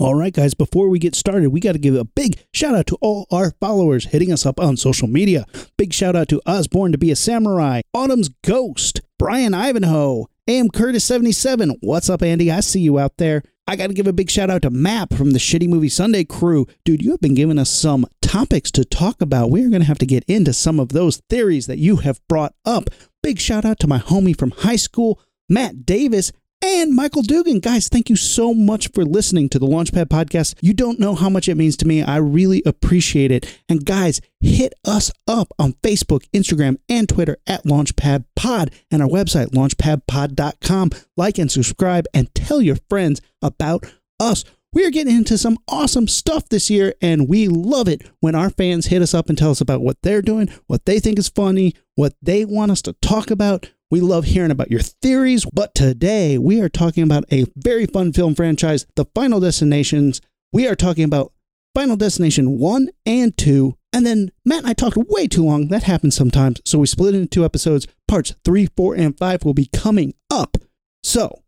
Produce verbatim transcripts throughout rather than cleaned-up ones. All right, guys, before we get started, we got to give a big shout out to all our followers hitting us up on social media. Big shout out to Us Born to Be a Samurai, Autumn's Ghost, Brian Ivanhoe, A M Curtis seventy-seven. What's up, Andy? I see you out there. I got to give a big shout out to Map from the Shitty Movie Sunday crew. Dude, you have been giving us some topics to talk about. We're going to have to get into some of those theories that you have brought up. Big shout out to my homie from high school, Matt Davis, and Michael Dugan. Guys, thank you so much for listening to the Launchpad Podcast. You don't know how much it means to me. I really appreciate it. And guys, hit us up on Facebook, Instagram, and Twitter at Launchpad Pod, and our website, launchpad pod dot com. Like and subscribe and tell your friends about us. We're getting into some awesome stuff this year, and we love it when our fans hit us up and tell us about what they're doing, what they think is funny, what they want us to talk about. We love hearing about your theories, but today we are talking about a very fun film franchise, The Final Destinations. We are talking about Final Destination one and two, and then Matt and I talked way too long. That happens sometimes, so we split it into two episodes. Parts three, four, and five will be coming up, so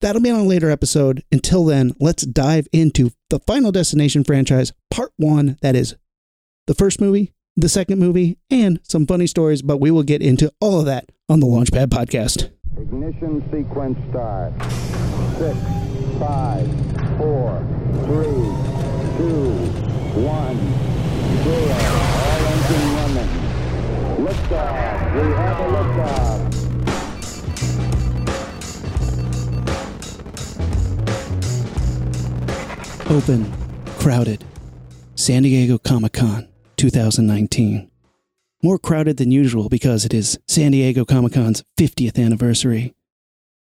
that'll be on a later episode. Until then, let's dive into the Final Destination franchise, Part one, that is the first movie, the second movie, and some funny stories, but we will get into all of that on the Launchpad Podcast. Ignition sequence start. Six, five, four, three, two, one, zero. All engine running. Liftoff. We have a liftoff. Open, crowded. San Diego Comic-Con two thousand nineteen. More crowded than usual because it is San Diego Comic-Con's fiftieth anniversary.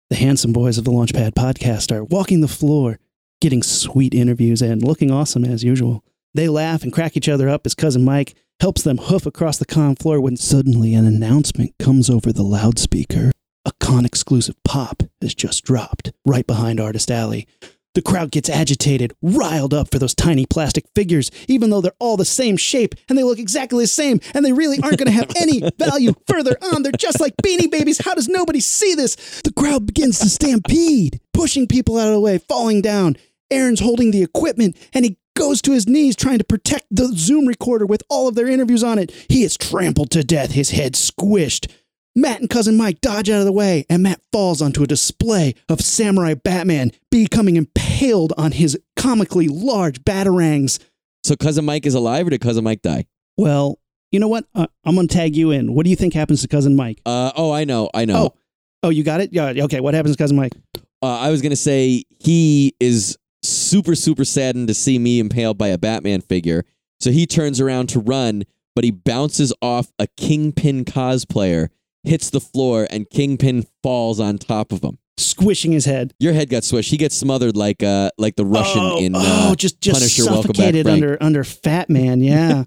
The handsome boys of the Launchpad Podcast are walking the floor, getting sweet interviews and looking awesome as usual. They laugh and crack each other up as Cousin Mike helps them hoof across the con floor when suddenly an announcement comes over the loudspeaker. A con-exclusive pop has just dropped right behind Artist Alley. The crowd gets agitated, riled up for those tiny plastic figures, even though they're all the same shape and they look exactly the same and they really aren't going to have any value further on. They're just like Beanie Babies. How does nobody see this? The crowd begins to stampede, pushing people out of the way, falling down. Aaron's holding the equipment and he goes to his knees trying to protect the Zoom recorder with all of their interviews on it. He is trampled to death, his head squished. Matt and Cousin Mike dodge out of the way, and Matt falls onto a display of Samurai Batman, becoming impaled on his comically large batarangs. So Cousin Mike is alive, or did Cousin Mike die? Well, you know what? Uh, I'm going to tag you in. What do you think happens to Cousin Mike? Uh, oh, I know. I know. Oh, oh you got it? Yeah. Okay, what happens to Cousin Mike? Uh, I was going to say he is super, super saddened to see me impaled by a Batman figure. So he turns around to run, but he bounces off a Kingpin cosplayer, hits the floor, and Kingpin falls on top of him, squishing his head. Your head got squished. He gets smothered like uh, like the Russian oh, in uh, oh, just, just Punisher. Suffocated back, under under Fat Man. Yeah,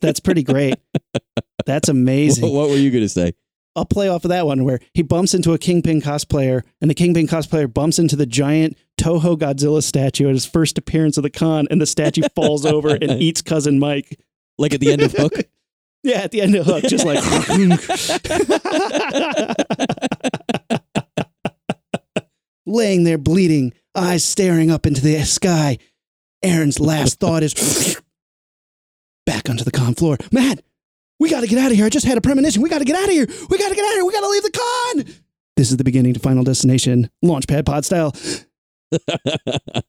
that's pretty great. That's amazing. What, what were you gonna say? I'll play off of that one where he bumps into a Kingpin cosplayer, and the Kingpin cosplayer bumps into the giant Toho Godzilla statue at his first appearance of the con, and the statue falls over and eats Cousin Mike, like at the end of Hook. Yeah, at the end of Hook, just like... Laying there bleeding, eyes staring up into the sky. Aaron's last thought is... Back onto the con floor. Matt, we got to get out of here. I just had a premonition. We got to get out of here. We got to get out of here. We got to leave the con. This is the beginning to Final Destination, Launchpad Pod style.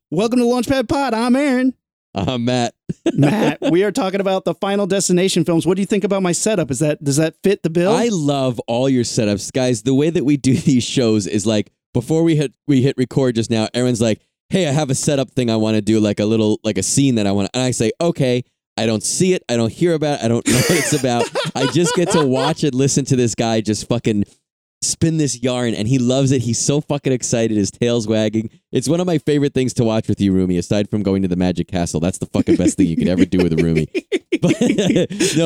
Welcome to Launchpad Pod. I'm Aaron. I'm Matt. Matt, we are talking about the Final Destination films. What do you think about my setup? Is that does that fit the bill? I love all your setups, guys. The way that we do these shows is like before we hit we hit record just now, Aaron's like, "Hey, I have a setup thing I want to do, like a little like a scene that I want to," and I say, "Okay, I don't see it, I don't hear about it, I don't know what it's about." I just get to watch and listen to this guy just fucking spin this yarn, and he loves it. He's so fucking excited. His tail's wagging. It's one of my favorite things to watch with you, Rumi, aside from going to the Magic Castle. That's the fucking best thing you could ever do with a Rumi. But, no,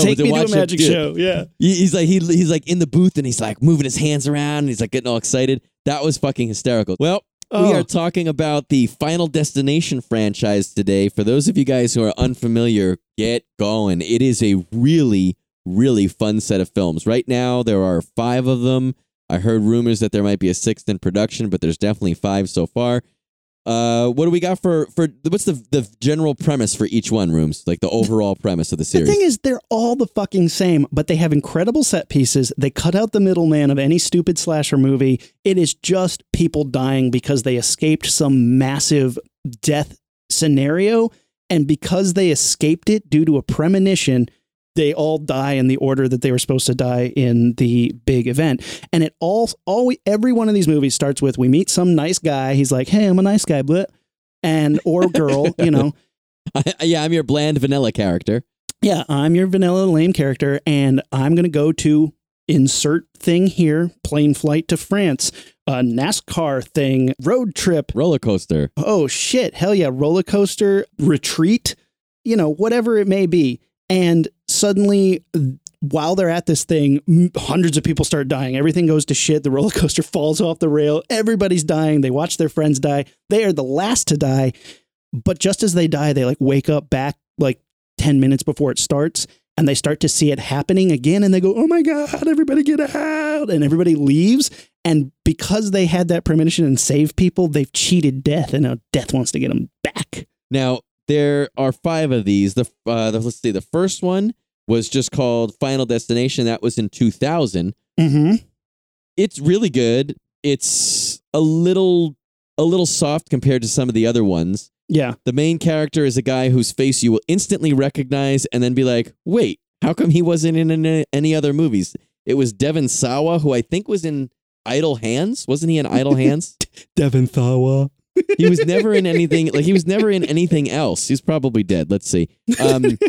Take but me watch to a magic him, show, yeah. He's like, he, he's like in the booth, and he's like moving his hands around, and he's like getting all excited. That was fucking hysterical. Well, oh. we are talking about the Final Destination franchise today. For those of you guys who are unfamiliar, get going. It is a really, really fun set of films. Right now, there are five of them. I heard rumors that there might be a sixth in production, but there's definitely five so far. Uh, what do we got for, for what's the the general premise for each one, Rooms? Like the overall premise of the series? The thing is, they're all the fucking same, but they have incredible set pieces. They cut out the middleman of any stupid slasher movie. It is just people dying because they escaped some massive death scenario. And because they escaped it due to a premonition, they all die in the order that they were supposed to die in the big event. And it all, all we, every one of these movies starts with, we meet some nice guy. He's like, hey, I'm a nice guy, but, and, or girl, you know. I, yeah, I'm your bland vanilla character. Yeah, I'm your vanilla lame character. And I'm going to go to insert thing here, plane flight to France, a NASCAR thing, road trip. Roller coaster. Oh, shit. Hell yeah. Roller coaster, retreat, you know, whatever it may be. And suddenly, while they're at this thing, hundreds of people start dying. Everything goes to shit. The roller coaster falls off the rail. Everybody's dying. They watch their friends die. They are the last to die. But just as they die, they like wake up back like ten minutes before it starts. And they start to see it happening again. And they go, oh, my God, everybody get out. And everybody leaves. And because they had that premonition and saved people, they've cheated death. And now death wants to get them back. Now, there are five of these. The, uh, the let's see. The first one was just called Final Destination. That was in two thousand. Mm-hmm. It's really good. It's a little a little soft compared to some of the other ones. Yeah. The main character is a guy whose face you will instantly recognize and then be like, wait, how come he wasn't in any other movies? It was Devon Sawa, who I think was in Idle Hands. Wasn't he in Idle Hands? Devon Sawa. He was never in anything like he was never in anything else. He's probably dead. Let's see. Um,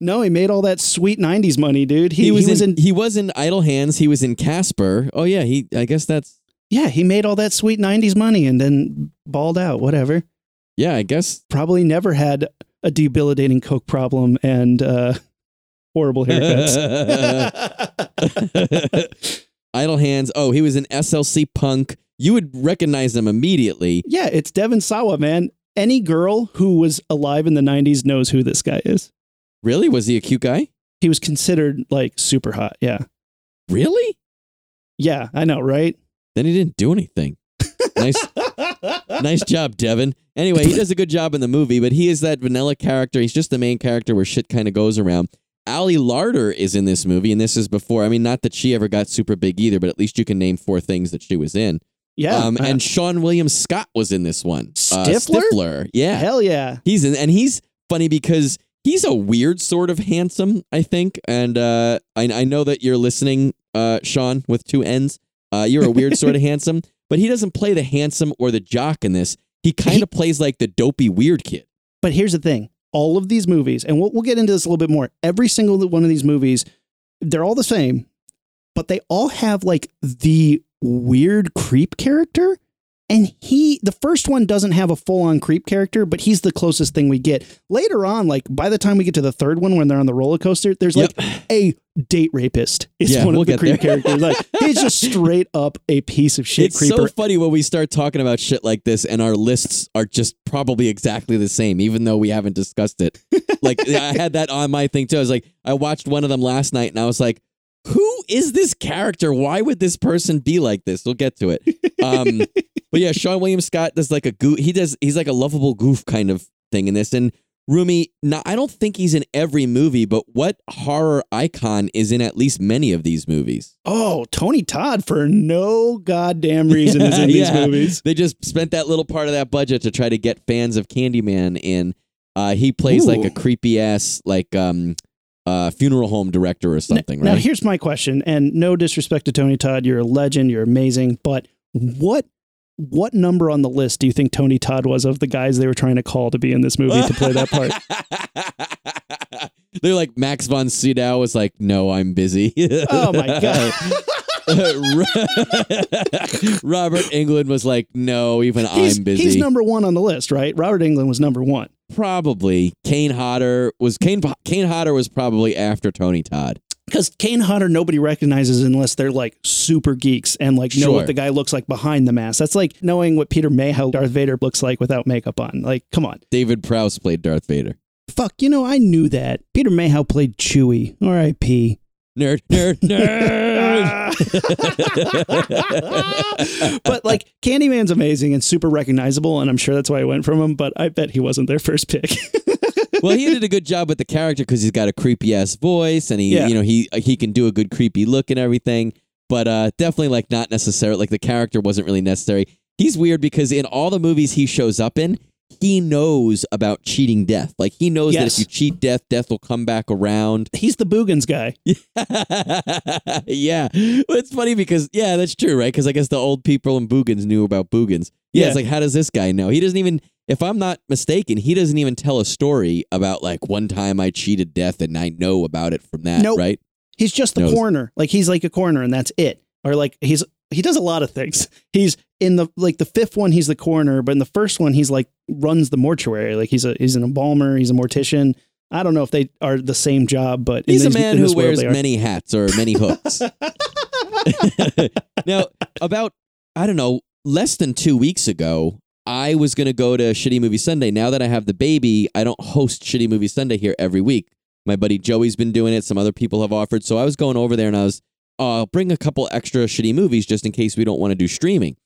no, he made all that sweet nineties money, dude. He, he, was, he was in, in he was in Idle Hands. He was in Casper. Oh yeah, he. I guess that's yeah. He made all that sweet nineties money and then balled out. Whatever. Yeah, I guess probably never had a debilitating coke problem and uh, horrible haircuts. Idle Hands. Oh, he was in S L C Punk. You would recognize them immediately. Yeah, it's Devon Sawa, man. Any girl who was alive in the nineties knows who this guy is. Really? Was he a cute guy? He was considered, like, super hot, yeah. Really? Yeah, I know, right? Then he didn't do anything. Nice nice job, Devon. Anyway, he does a good job in the movie, but he is that vanilla character. He's just the main character where shit kind of goes around. Ali Larter is in this movie, and this is before. I mean, not that she ever got super big either, but at least you can name four things that she was in. Yeah, um, uh, and Shawn William Scott was in this one. Stifler? Uh, Stifler, yeah, hell yeah. He's in, and he's funny because he's a weird sort of handsome, I think. And uh, I, I know that you're listening, uh, Shawn, with two N's. Uh, you're a weird sort of handsome, but he doesn't play the handsome or the jock in this. He kind of plays like the dopey weird kid. But here's the thing: all of these movies, and we'll, we'll get into this a little bit more. Every single one of these movies, they're all the same, but they all have like the weird creep character, and he the first one doesn't have a full-on creep character, but he's the closest thing we get. Later on, like by the time we get to the third one when they're on the roller coaster, there's yep. like a date rapist. It's yeah, one we'll of the creep there. characters. Like he's just straight up a piece of shit. It's creeper. So funny when we start talking about shit like this and our lists are just probably exactly the same, even though we haven't discussed it. Like I had that on my thing too. I was like, I watched one of them last night and I was like, who is this character? Why would this person be like this? We'll get to it. Um, but yeah, Shawn William Scott does like a goof. He does. He's like a lovable goof kind of thing in this. And Rumi, not, I don't think he's in every movie, but what horror icon is in at least many of these movies? Oh, Tony Todd for no goddamn reason yeah, is in these yeah. movies. They just spent that little part of that budget to try to get fans of Candyman in. Uh, he plays Ooh. like a creepy ass, like... Um, Uh, funeral home director or something, now, right? Now, here's my question, and no disrespect to Tony Todd. You're a legend. You're amazing. But what what number on the list do you think Tony Todd was of the guys they were trying to call to be in this movie to play that part? They're like, Max von Sydow was like, no, I'm busy. Oh, my God. Robert Englund was like, no, even he's, I'm busy. He's number one on the list, right? Robert Englund was number one. Probably. Kane Hodder was Kane. Kane Hodder was probably after Tony Todd. Because Kane Hodder, nobody recognizes unless they're like super geeks and like know sure. what the guy looks like behind the mask. That's like knowing what Peter Mayhew, Darth Vader looks like without makeup on. Like, come on. David Prowse played Darth Vader. Fuck, you know, I knew that. Peter Mayhew played Chewie. R I P Nerd, nerd, nerd. Candyman. But like Candyman's amazing and super recognizable, and I'm sure that's why I went from him, but I bet he wasn't their first pick. Well, he did a good job with the character because he's got a creepy ass voice, and he, yeah. you know, he he can do a good creepy look and everything. But uh, definitely, like, not necessary. Like, the character wasn't really necessary. He's weird because in all the movies he shows up in, he knows about cheating death. Like, he knows yes. that if you cheat death, death will come back around. He's the Boogans guy. Yeah. Well, it's funny because, yeah, that's true, right? Because I guess the old people in Boogans knew about Boogans. Yeah, yeah. It's like, how does this guy know? He doesn't even... If I'm not mistaken, he doesn't even tell a story about, like, one time I cheated death and I know about it from that, nope. right? He's just the knows. coroner. Like, he's like a coroner and that's it. Or, like, he's he does a lot of things. He's in the, like, the fifth one, he's the coroner. But in the first one, he's, like, runs the mortuary. Like, he's a he's an embalmer. He's a mortician. I don't know if they are the same job, but... He's in these, a man in who wears many hats or many hooks. Now, about, I don't know, less than two weeks ago, I was going to go to Shitty Movie Sunday. Now that I have the baby, I don't host Shitty Movie Sunday here every week. My buddy Joey's been doing it. Some other people have offered. So I was going over there and I was, oh, I'll bring a couple extra shitty movies just in case we don't want to do streaming.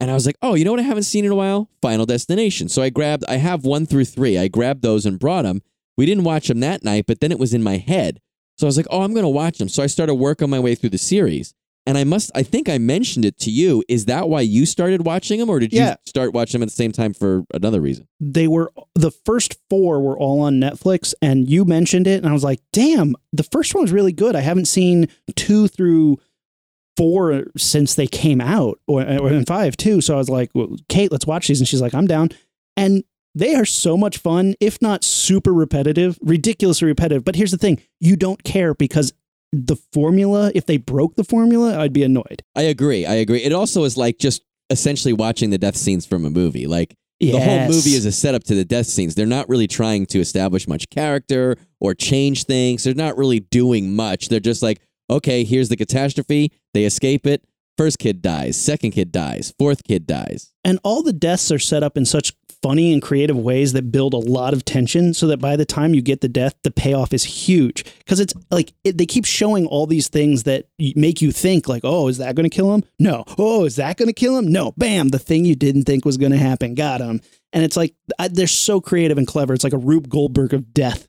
And I was like, oh, you know what I haven't seen in a while? Final Destination. So I grabbed, I have one through three. I grabbed those and brought them. We didn't watch them that night, but then it was in my head. So I was like, oh, I'm going to watch them. So I started working my way through the series. And I must, I think I mentioned it to you. Is that why you started watching them, or did yeah. you start watching them at the same time for another reason? They were, the first four were all on Netflix, and you mentioned it. And I was like, damn, the first one was really good. I haven't seen two through four since they came out, or, or in five too. So I was like, well, Kate, let's watch these. And she's like, I'm down. And they are so much fun, if not super repetitive, ridiculously repetitive. But here's the thing. You don't care because the formula, if they broke the formula, I'd be annoyed. I agree. I agree. It also is like just essentially watching the death scenes from a movie. Like yes. the whole movie is a setup to the death scenes. They're not really trying to establish much character or change things. They're not really doing much. They're just like, okay, here's the catastrophe. They escape it. First kid dies. Second kid dies. Fourth kid dies. And all the deaths are set up in such funny and creative ways that build a lot of tension so that by the time you get the death, the payoff is huge. Because it's like it, they keep showing all these things that make you think like, oh, is that going to kill him? No. Oh, is that going to kill him? No. Bam. The thing you didn't think was going to happen. Got him. And it's like I, they're so creative and clever. It's like a Rube Goldberg of death.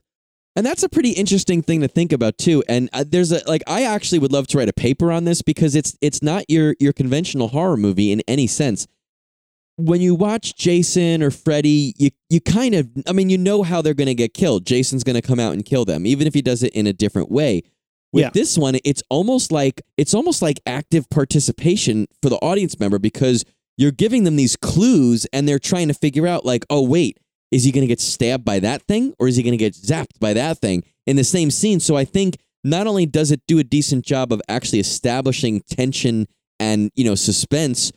And that's a pretty interesting thing to think about, too. And uh, there's a like I actually would love to write a paper on this because it's it's not your your conventional horror movie in any sense. When you watch Jason or Freddy, you, you kind of I mean, you know how they're going to get killed. Jason's going to come out and kill them, even if he does it in a different way. With yeah. this one, it's almost like it's almost like active participation for the audience member because you're giving them these clues and they're trying to figure out like, oh, wait. Is he going to get stabbed by that thing or is he going to get zapped by that thing in the same scene? So I think not only does it do a decent job of actually establishing tension and, you know, suspense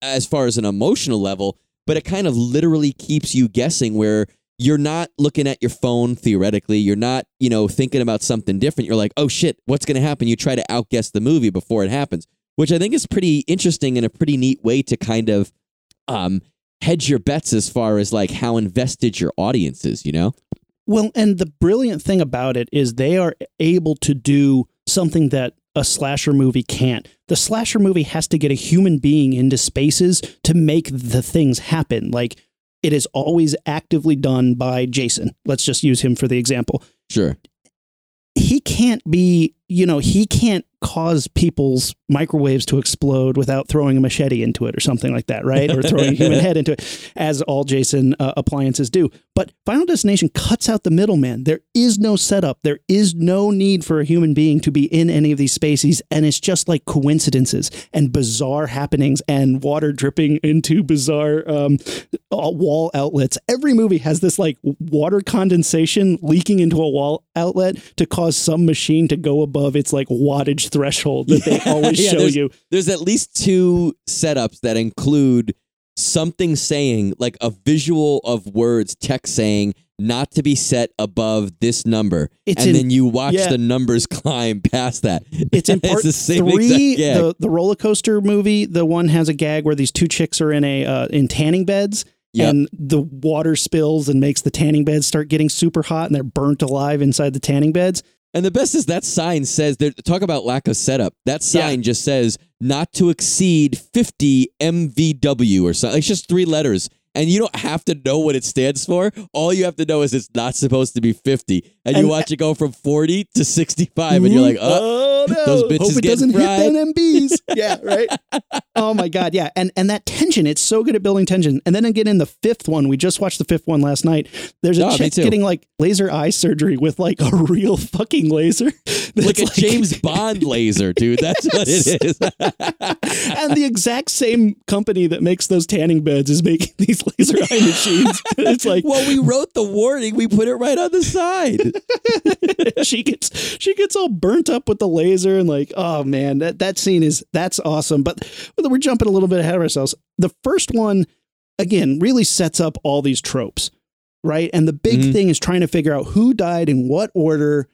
as far as an emotional level, but it kind of literally keeps you guessing where you're not looking at your phone theoretically. You're not, you know, thinking about something different. You're like, oh, shit, what's going to happen? You try to outguess the movie before it happens, which I think is pretty interesting and a pretty neat way to kind of um. hedge your bets as far as like how invested your audience is, you know? Well, and the brilliant thing about it is they are able to do something that a slasher movie can't. The slasher movie has to get a human being into spaces to make the things happen. Like it is always actively done by Jason. Let's just use him for the example. Sure. He can't be, you know, he can't cause people's microwaves to explode without throwing a machete into it or something like that, right? Or throwing a human head into it, as all Jason uh, appliances do. But Final Destination cuts out the middleman. There is no setup. There is no need for a human being to be in any of these spaces. And it's just like coincidences and bizarre happenings and water dripping into bizarre um, wall outlets. Every movie has this like water condensation leaking into a wall outlet to cause some machine to go above its like wattage threshold that yeah. they always yeah, show there's, you. There's at least two setups that include something saying like a visual of words, text saying not to be set above this number. It's and in, then you watch yeah. the numbers climb past that. It's in part it's the three, the, the roller coaster movie. The one has a gag where these two chicks are in a uh, in tanning beds. Yep. And the water spills and makes the tanning beds start getting super hot and they're burnt alive inside the tanning beds. And the best is that sign says, talk about lack of setup. That sign yeah. just says not to exceed fifty M V W or something. It's just three letters. And you don't have to know what it stands for. All you have to know is it's not supposed to be fifty. And, and you watch it go from forty to sixty-five, mm-hmm. and you're like, oh, oh no. Those bitches hope it doesn't fried. Hit them M Bs. Yeah, right? Oh, my God, yeah. And and that tension, it's so good at building tension. And then again, in the fifth one, we just watched the fifth one last night. There's a oh, chick getting, like, laser eye surgery with, like, a real fucking laser. Like a like... James Bond laser, dude. That's yes. what it is. And the exact same company that makes those tanning beds is making these laser eye machines. It's like, well, we wrote the warning, we put it right on the side. she gets she gets all burnt up with the laser, and like, oh man, that that scene is that's awesome. But we're jumping a little bit ahead of ourselves. The first one, again, really sets up all these tropes, right? And the big mm-hmm. thing is trying to figure out who died in what order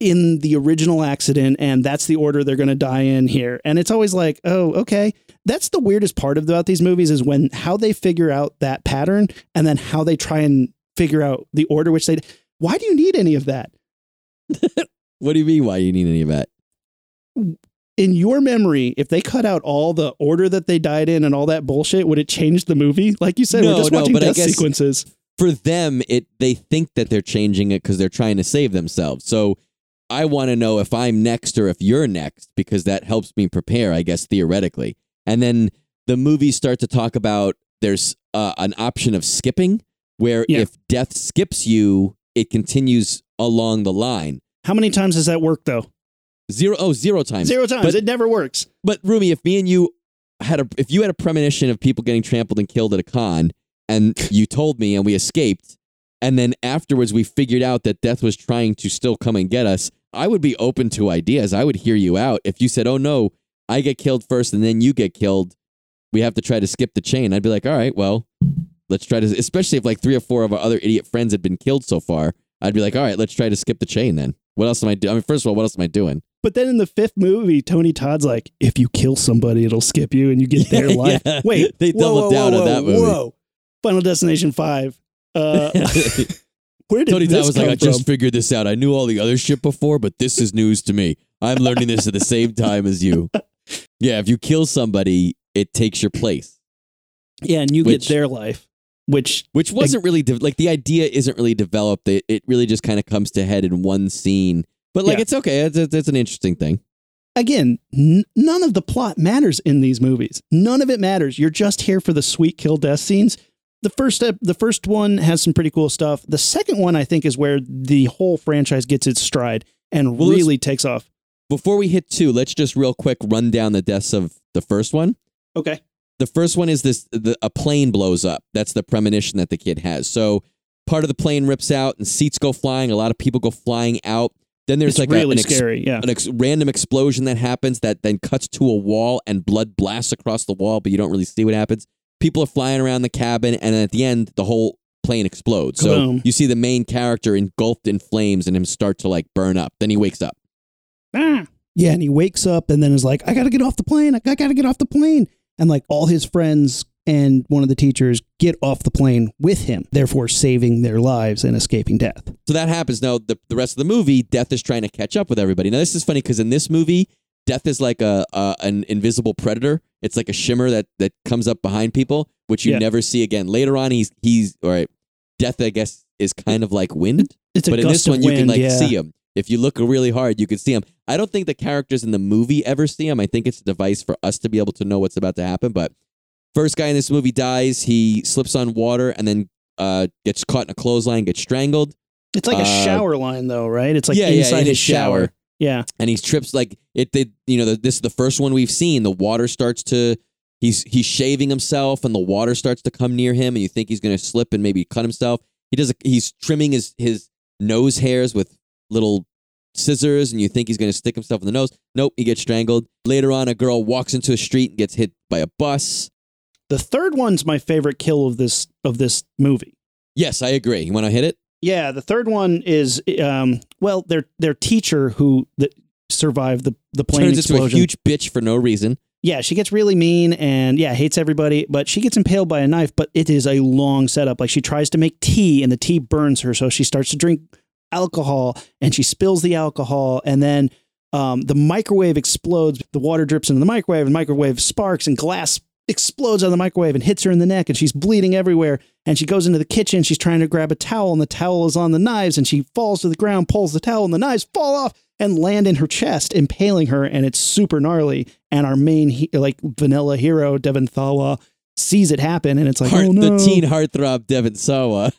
in the original accident, and that's the order they're going to die in here. And it's always like, oh, okay. That's the weirdest part of about these movies is when how they figure out that pattern and then how they try and figure out the order, which they, why do you need any of that? What do you mean? Why you need any of that? In your memory, if they cut out all the order that they died in and all that bullshit, would it change the movie? Like you said, no, we're just no, watching death sequences. For them, it, they think that they're changing it because they're trying to save themselves. So I want to know if I'm next or if you're next, because that helps me prepare, I guess, theoretically. And then the movies start to talk about there's uh, an option of skipping, where yeah. if death skips you, it continues along the line. How many times does that work, though? Zero. Oh, zero times. Zero times. But, it never works. But, Rumi, if me and you had a, if you had a premonition of people getting trampled and killed at a con, and you told me and we escaped, and then afterwards we figured out that death was trying to still come and get us, I would be open to ideas. I would hear you out. If you said, oh, no, I get killed first and then you get killed, we have to try to skip the chain, I'd be like, all right, well, let's try to, especially if like three or four of our other idiot friends had been killed so far, I'd be like, all right, let's try to skip the chain then. What else am I doing? I mean, first of all, what else am I doing? But then in the fifth movie, Tony Todd's like, if you kill somebody, it'll skip you and you get their life. Yeah. Wait, they doubled down whoa, on that movie. Whoa. Final Destination five. Uh, where did Tony Todd was like, I from? just figured this out. I knew all the other shit before, but this is news to me. I'm learning this at the same time as you. Yeah, if you kill somebody, it takes your place. Yeah, and you which, get their life, which which wasn't really de- like the idea isn't really developed. It, it really just kind of comes to head in one scene. But like, yeah. it's okay. It's, it's an interesting thing. Again, n- none of the plot matters in these movies. None of it matters. You're just here for the sweet kill death scenes. The first step, the first one has some pretty cool stuff. The second one, I think, is where the whole franchise gets its stride and well, really takes off. Before we hit two, let's just real quick run down the deaths of the first one. Okay. The first one is this, the, a plane blows up. That's the premonition that the kid has. So part of the plane rips out and seats go flying. A lot of people go flying out. Then there's it's like really a, an, ex- scary, yeah. an ex- random explosion that happens that then cuts to a wall and blood blasts across the wall, but you don't really see what happens. People are flying around the cabin, and at the end, the whole plane explodes. Kaboom. So you see the main character engulfed in flames and him start to like burn up. Then he wakes up. Ah. Yeah, and he wakes up and then is like, I got to get off the plane. I got to get off the plane. And like all his friends and one of the teachers get off the plane with him, therefore saving their lives and escaping death. So that happens. Now, the, the rest of the movie, death is trying to catch up with everybody. Now, this is funny because in this movie, death is like a, a an invisible predator. It's like a shimmer that, that comes up behind people, which you yeah. never see again. Later on, he's, he's all right. Death, I guess, is kind of like wind. It's a but in this one, wind, you can like yeah. see him. If you look really hard, you can see him. I don't think the characters in the movie ever see him. I think it's a device for us to be able to know what's about to happen. But first guy in this movie dies. He slips on water and then uh, gets caught in a clothesline, gets strangled. It's like uh, a shower line, though, right? It's like yeah, inside yeah, in his shower. shower. Yeah. And he trips like it. They, you know, the, this is the first one we've seen. The water starts to he's he's shaving himself and the water starts to come near him. And you think he's going to slip and maybe cut himself. He does. A, he's trimming his his nose hairs with little scissors, and you think he's going to stick himself in the nose. Nope, he gets strangled. Later on, a girl walks into a street and gets hit by a bus. The third one's my favorite kill of this of this movie. Yes, I agree. You want to hit it? Yeah, the third one is um, well, their their teacher who the, survived the the plane turns explosion. Into a huge bitch for no reason. Yeah, she gets really mean and yeah, hates everybody, but she gets impaled by a knife. But it is a long setup. Like she tries to make tea, and the tea burns her, so she starts to drink alcohol, and she spills the alcohol, and then um, the microwave explodes. The water drips into the microwave, and microwave sparks, and glass explodes on the microwave and hits her in the neck, and she's bleeding everywhere. And she goes into the kitchen. She's trying to grab a towel, and the towel is on the knives, and she falls to the ground, pulls the towel, and the knives fall off and land in her chest, impaling her. And it's super gnarly. And our main he- like vanilla hero, Devon Sawa, sees it happen, and it's like, Heart, oh, no. The teen heartthrob Devon Sawa.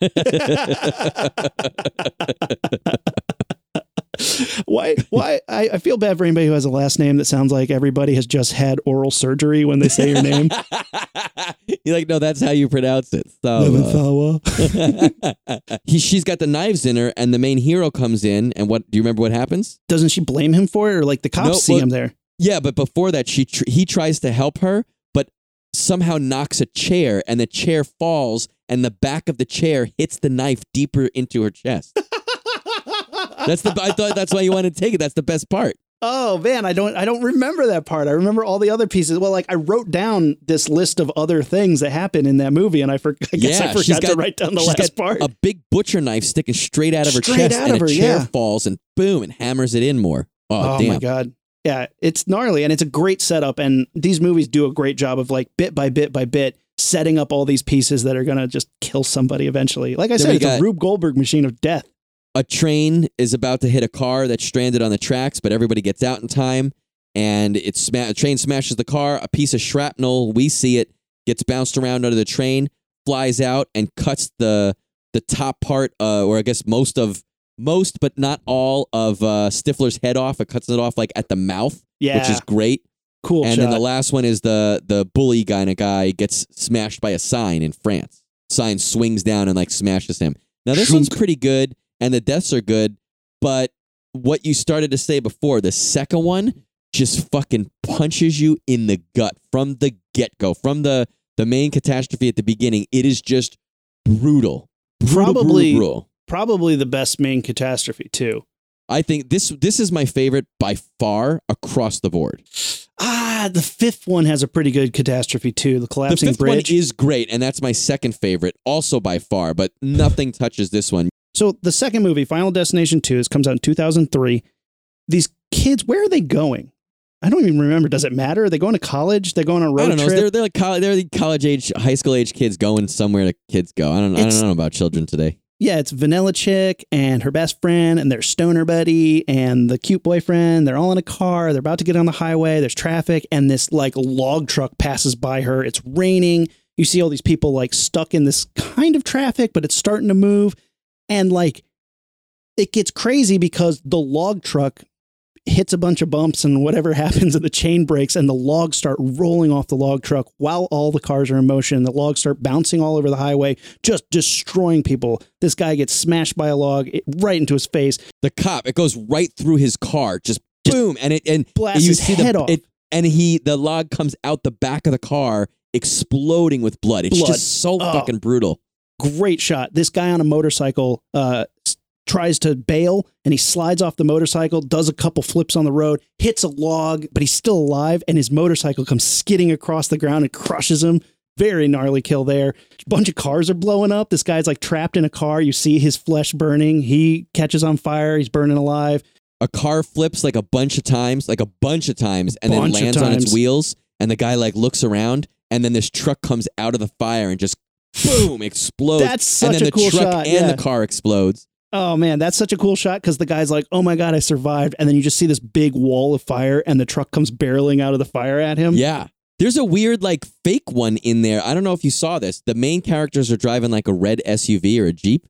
Why? Why? I, I feel bad for anybody who has a last name that sounds like everybody has just had oral surgery when they say your name. You're like, no, that's how you pronounce it. Sawa. he, she's got the knives in her, and the main hero comes in, and what? Do you remember what happens? Doesn't she blame him for it, or like the cops no, see well, him there? Yeah, but before that, she tr- he tries to help her, but somehow knocks a chair, and the chair falls, and the back of the chair hits the knife deeper into her chest. That's the. I thought that's why you wanted to take it. That's the best part. Oh man, I don't. I don't remember that part. I remember all the other pieces. Well, like I wrote down this list of other things that happened in that movie, and I, for, I guess yeah, I forgot got, to write down the she's last got part. A big butcher knife sticking straight out of her straight chest, out and of her, a chair yeah. falls, and boom, and hammers it in more. Oh, oh damn. My god. Yeah, it's gnarly, and it's a great setup. And these movies do a great job of like bit by bit by bit setting up all these pieces that are gonna just kill somebody eventually. Like I said, it's got, a Rube Goldberg machine of death. A train is about to hit a car that's stranded on the tracks, but everybody gets out in time, and it's sma- a train smashes the car. A piece of shrapnel, we see it, gets bounced around under the train, flies out, and cuts the the top part, uh, or I guess most of, most but not all of uh, Stifler's head off. It cuts it off like at the mouth, yeah. which is great. Cool. And shot. Then the last one is the the bully guy, and a guy gets smashed by a sign in France. Sign swings down and like smashes him. Now this Shunk. one's pretty good. And the deaths are good, but what you started to say before, the second one just fucking punches you in the gut from the get-go, from the, the main catastrophe at the beginning. It is just brutal. brutal probably, brutal. probably the best main catastrophe, too. I think this this is my favorite by far across the board. Ah, the fifth one has a pretty good catastrophe, too. The collapsing bridge. The fifth bridge. one is great, and that's my second favorite, also by far, but nothing touches this one. So the second movie, Final Destination two, is comes out in two thousand three. These kids, where are they going? I don't even remember. Does it matter? Are they going to college? They're going on a road trip? I don't know. Trip? They're, they're like college, they're the college age, high school age kids going somewhere. The kids go. I don't. It's, I don't know about children today. Yeah, it's Vanilla Chick and her best friend and their stoner buddy and the cute boyfriend. They're all in a car. They're about to get on the highway. There's traffic, and this like log truck passes by her. It's raining. You see all these people like stuck in this kind of traffic, but it's starting to move. And like, it gets crazy because the log truck hits a bunch of bumps and whatever happens, and the chain breaks and the logs start rolling off the log truck while all the cars are in motion. The logs start bouncing all over the highway, just destroying people. This guy gets smashed by a log it, right into his face. The cop, it goes right through his car, just, just boom, and it and blasts you his see head the, off. It, and he the log comes out the back of the car, exploding with blood. It's blood. just so oh. fucking brutal. Great shot. This guy on a motorcycle uh, tries to bail, and he slides off the motorcycle, does a couple flips on the road, hits a log, but he's still alive, and his motorcycle comes skidding across the ground and crushes him. Very gnarly kill there. A bunch of cars are blowing up. This guy's like trapped in a car. You see his flesh burning. He catches on fire. He's burning alive. A car flips like a bunch of times, like a bunch of times, and bunch then lands on its wheels, and the guy like looks around, and then this truck comes out of the fire and just boom, explodes. That's such and then a the cool truck shot. And yeah. the car explodes. Oh man, that's such a cool shot because the guy's like, oh my God, I survived. And then you just see this big wall of fire and the truck comes barreling out of the fire at him. Yeah. There's a weird like fake one in there. I don't know if you saw this. The main characters are driving like a red S U V or a Jeep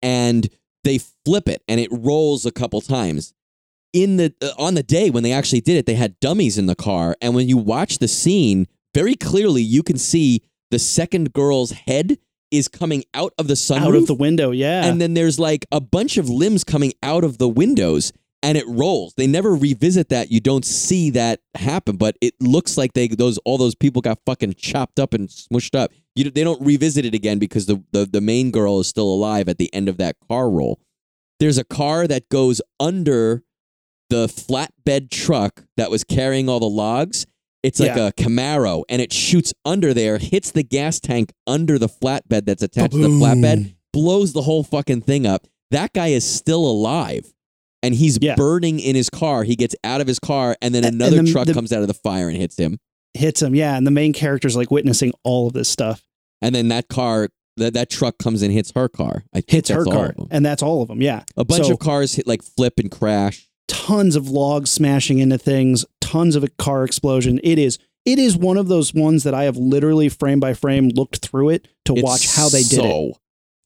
and they flip it and it rolls a couple times. In the uh, on the day when they actually did it, they had dummies in the car. And when you watch the scene, very clearly you can see the second girl's head is coming out of the sunroof. Out of the window, yeah. And then there's like a bunch of limbs coming out of the windows and it rolls. They never revisit that. You don't see that happen, but it looks like they those all those people got fucking chopped up and smushed up. You, they don't revisit it again because the, the, the main girl is still alive at the end of that car roll. There's a car that goes under the flatbed truck that was carrying all the logs. It's like yeah. a Camaro, and it shoots under there, hits the gas tank under the flatbed that's attached Ba-boom. to the flatbed, blows the whole fucking thing up. That guy is still alive, and he's yeah. burning in his car. He gets out of his car, and then another and the, truck the, comes out of the fire and hits him. Hits him, yeah. And the main character's like witnessing all of this stuff. And then that car, that that truck comes and hits her car. I think hits her car, and that's all of them. Yeah, a bunch so, of cars hit, like flip and crash. Tons of logs smashing into things. Tons of a car explosion. It is. It is one of those ones that I have literally frame by frame looked through it to it's watch how they did so it. So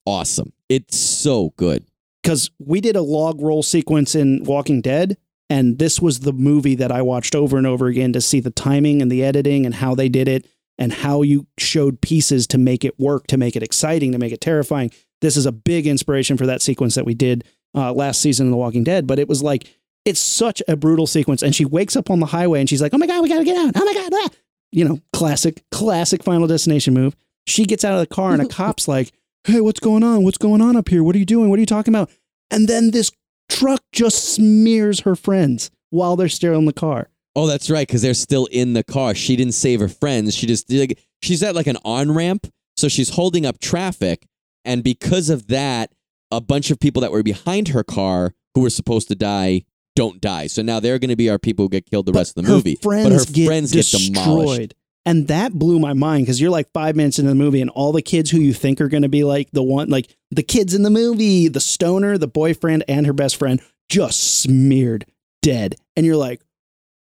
awesome. It's so good. Because we did a log roll sequence in Walking Dead, and this was the movie that I watched over and over again to see the timing and the editing and how they did it and how you showed pieces to make it work, to make it exciting, to make it terrifying. This is a big inspiration for that sequence that we did uh, last season in The Walking Dead, but it was like... It's such a brutal sequence. And she wakes up on the highway and she's like, oh my God, we got to get out. Oh my God. Ah! You know, classic, classic Final Destination move. She gets out of the car and a cop's like, hey, what's going on? What's going on up here? What are you doing? What are you talking about? And then this truck just smears her friends while they're still in the car. Oh, that's right. Because they're still in the car. She didn't save her friends. She just, like, she's at like an on-ramp. So she's holding up traffic. And because of that, a bunch of people that were behind her car who were supposed to die don't die. So now they're going to be our people who get killed the but rest of the movie. Friends but her get friends get demolished. And that blew my mind because you're like five minutes into the movie and all the kids who you think are going to be like the one, like the kids in the movie, the stoner, the boyfriend and her best friend just smeared dead. And you're like,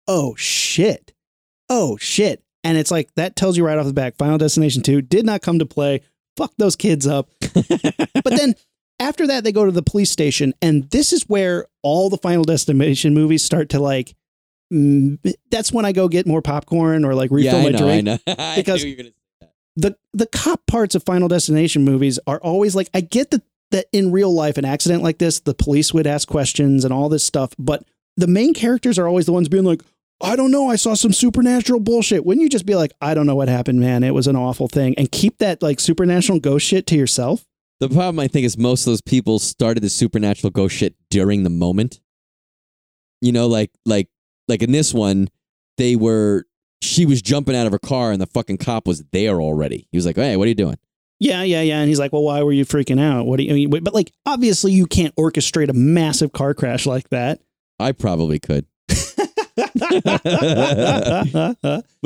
oh shit. Oh shit. And it's like, that tells you right off the bat, Final Destination two did not come to play. Fuck those kids up. But then after that, they go to the police station, and this is where all the Final Destination movies start to, like, mm, that's when I go get more popcorn or, like, refill yeah, my know, drink. I know. I because you're gonna say that. the the cop parts of Final Destination movies are always, like, I get that, that in real life, an accident like this, the police would ask questions and all this stuff, but the main characters are always the ones being like, I don't know, I saw some supernatural bullshit. Wouldn't you just be like, I don't know what happened, man, it was an awful thing, and keep that, like, supernatural ghost shit to yourself? The problem, I think, is most of those people started the supernatural ghost shit during the moment. You know, like, like, like in this one, they were, she was jumping out of her car and the fucking cop was there already. He was like, hey, what are you doing? Yeah, yeah, yeah. And he's like, well, why were you freaking out? What do you, I mean, but like, obviously you can't orchestrate a massive car crash like that. I probably could. But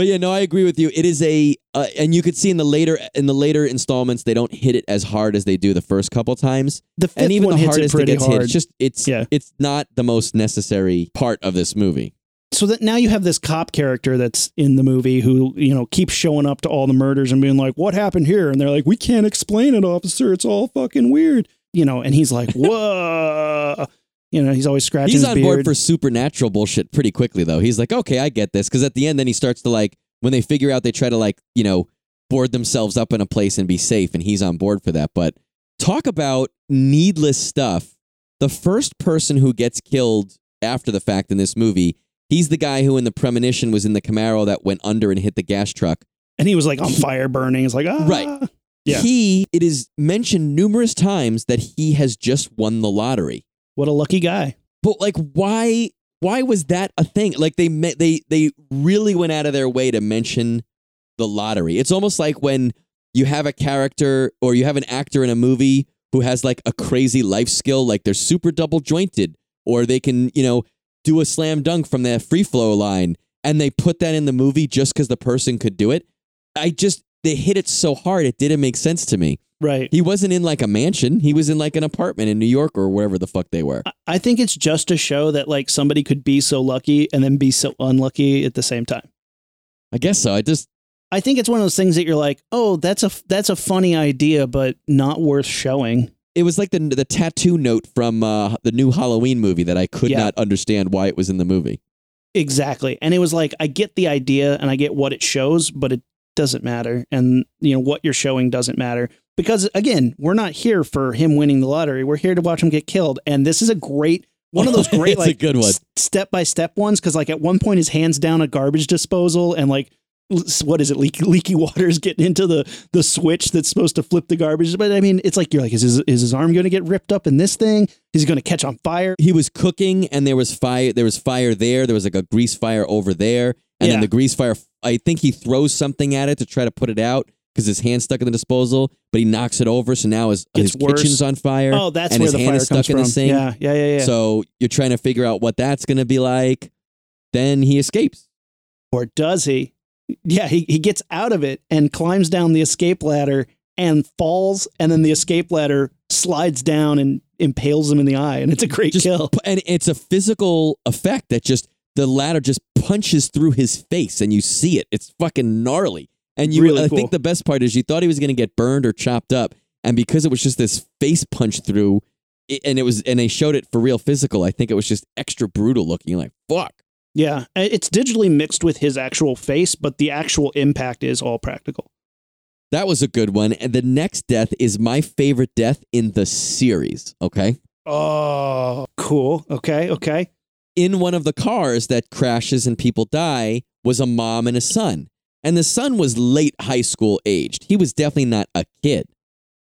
yeah, no, I agree with you. It is a, uh, and you could see in the later in the later installments, they don't hit it as hard as they do the first couple times. The fifth and even one the hits hardest it, it gets hard. hit. It's just it's yeah. it's not the most necessary part of this movie. So that now you have this cop character that's in the movie who you know keeps showing up to all the murders and being like, "What happened here?" And they're like, "We can't explain it, officer. It's all fucking weird," you know. And he's like, "Whoa." You know, he's always scratching his beard. He's on board for supernatural bullshit pretty quickly, though. He's like, okay, I get this. Because at the end, then he starts to, like, when they figure out, they try to, like, you know, board themselves up in a place and be safe. And he's on board for that. But talk about needless stuff. The first person who gets killed after the fact in this movie, he's the guy who in the premonition was in the Camaro that went under and hit the gas truck. And he was, like, on fire burning. It's like, ah. Right. Yeah. He, it is mentioned numerous times that he has just won the lottery. What a lucky guy. But like, why, why was that a thing? Like they, they, they really went out of their way to mention the lottery. It's almost like when you have a character or you have an actor in a movie who has like a crazy life skill, like they're super double jointed or they can, you know, do a slam dunk from their free flow line. And they put that in the movie just because the person could do it. I just, they hit it so hard. It didn't make sense to me. Right. He wasn't in like a mansion. He was in like an apartment in New York or wherever the fuck they were. I think it's just to show that like somebody could be so lucky and then be so unlucky at the same time. I guess so. I just, I think it's one of those things that you're like, oh, that's a, that's a funny idea, but not worth showing. It was like the, the tattoo note from uh, the new Halloween movie that I could yeah. not understand why it was in the movie. Exactly. And it was like, I get the idea and I get what it shows, but it doesn't matter. And you know, what you're showing doesn't matter. Because, again, we're not here for him winning the lottery. We're here to watch him get killed. And this is a great, one of those great, like, good one. Step-by-step ones. Because, like, at one point, his hand's down a garbage disposal. And, like, what is it? Leaky, leaky water's getting into the, the switch that's supposed to flip the garbage. But, I mean, it's like, you're like, is his, is his arm going to get ripped up in this thing? Is he going to catch on fire? He was cooking, and there was fire. There was fire there. There was, like, a grease fire over there. And yeah. then the grease fire, I think he throws something at it to try to put it out. because his hand's stuck in the disposal, but he knocks it over, so now his, his kitchen's on fire. Oh, that's where the fire comes from. And his hand is stuck in the sink. Yeah, yeah, yeah, yeah. So you're trying to figure out what that's going to be like. Then he escapes. Or does he? Yeah, he, he gets out of it and climbs down the escape ladder and falls, and then the escape ladder slides down and impales him in the eye, and it's a great just, kill. And it's a physical effect that just, the ladder just punches through his face, and you see it. It's fucking gnarly. And you, really I cool. think the best part is you thought he was going to get burned or chopped up, and because it was just this face punch through, it, and it was, and they showed it for real physical, I think it was just extra brutal looking. You're like, fuck. Yeah, it's digitally mixed with his actual face, but the actual impact is all practical. That was a good one. And the next death is my favorite death in the series, okay? Oh, cool. Okay, okay. In one of the cars that crashes and people die was a mom and a son. And the son was late high school aged. He was definitely not a kid,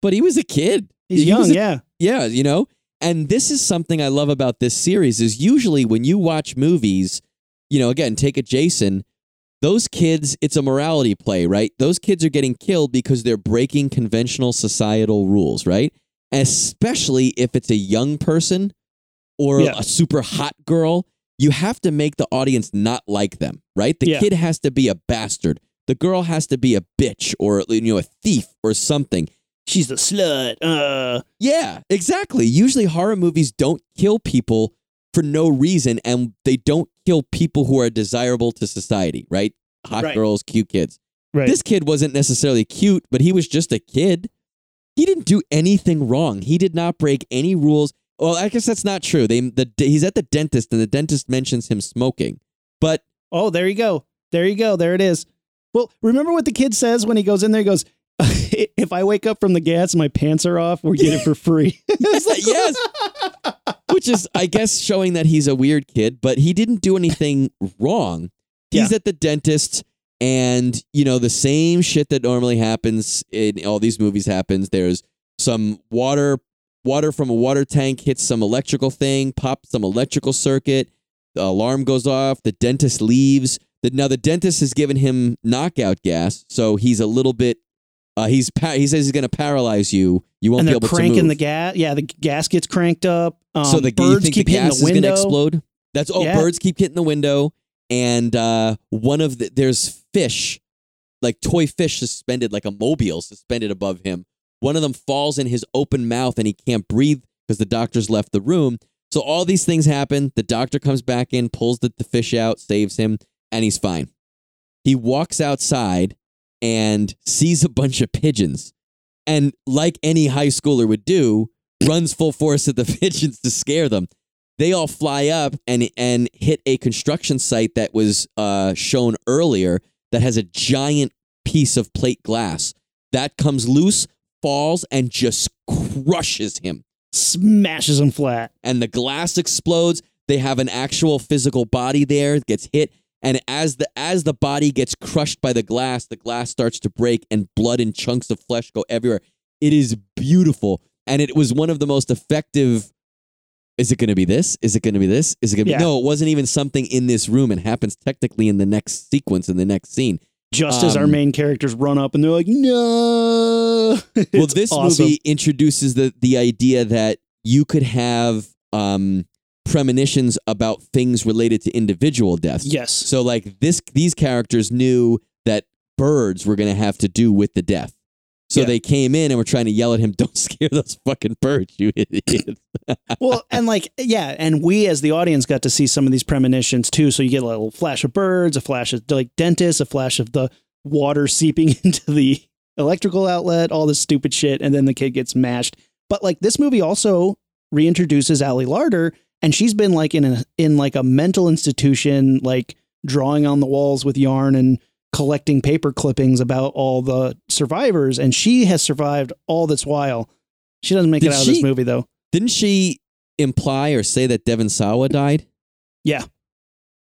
but he was a kid. He's he young, a, yeah. Yeah, you know? And this is something I love about this series is usually when you watch movies, you know, again, take a Jason, those kids, it's a morality play, right? Those kids are getting killed because they're breaking conventional societal rules, right? Especially if it's a young person or yeah. a super hot girl, you have to make the audience not like them, right? The yeah. kid has to be a bastard. The girl has to be a bitch or, you know, a thief or something. She's a slut. Uh. Yeah, exactly. Usually horror movies don't kill people for no reason, and they don't kill people who are desirable to society, right? Hot right. girls, cute kids. Right. This kid wasn't necessarily cute, but he was just a kid. He didn't do anything wrong. He did not break any rules. Well, I guess that's not true. They, the, he's at the dentist, and the dentist mentions him smoking. But oh, there you go. There you go. There it is. Well, remember what the kid says when he goes in there? He goes, if I wake up from the gas and my pants are off, we're getting it for free. It's like, yes. Which is, I guess, showing that he's a weird kid, but he didn't do anything wrong. He's yeah. at the dentist, and, you know, the same shit that normally happens in all these movies happens. There's some water, water from a water tank hits some electrical thing, pops some electrical circuit, the alarm goes off, the dentist leaves. The, now, the dentist has given him knockout gas, so he's a little bit, uh, he's pa- he says he's going to paralyze you. You won't be able to move. And they're cranking the gas. Yeah, the gas gets cranked up. Um, so the birds you think keep the gas hitting the window. Is going to explode. That's oh, yeah. birds keep hitting the window, and uh, one of the there's fish, like toy fish suspended, like a mobile suspended above him. One of them falls in his open mouth, and he can't breathe because the doctor's left the room. So all these things happen. The doctor comes back in, pulls the, the fish out, saves him, and he's fine. He walks outside and sees a bunch of pigeons, and like any high schooler would do, runs full force at the pigeons to scare them. They all fly up and and hit a construction site that was uh, shown earlier that has a giant piece of plate glass. That comes loose, falls, and just crushes him. Smashes him flat. And the glass explodes. They have an actual physical body there that gets hit. And as the as the body gets crushed by the glass, the glass starts to break, and blood and chunks of flesh go everywhere. It is beautiful. And it was one of the most effective. Is it going to be this? Is it going to be this? Is it going to be? Yeah. No, it wasn't even something in this room. It happens technically in the next sequence, in the next scene. Just um, as our main characters run up and they're like, no. Well, this awesome. movie introduces the, the idea that you could have um, premonitions about things related to individual deaths. Yes. So like this, these characters knew that birds were going to have to do with the death. So yeah. they came in and were trying to yell at him, don't scare those fucking birds, you idiots. Well, and like, yeah, and we as the audience got to see some of these premonitions too. So you get a little flash of birds, a flash of like dentists, a flash of the water seeping into the electrical outlet, all this stupid shit. And then the kid gets mashed. But like this movie also reintroduces Ali Larter, and she's been like in a, in like a mental institution, like drawing on the walls with yarn and collecting paper clippings about all the survivors, and she has survived all this while. She doesn't make Did it out she, of this movie, though. Didn't she imply or say that Devon Sawa died? Yeah.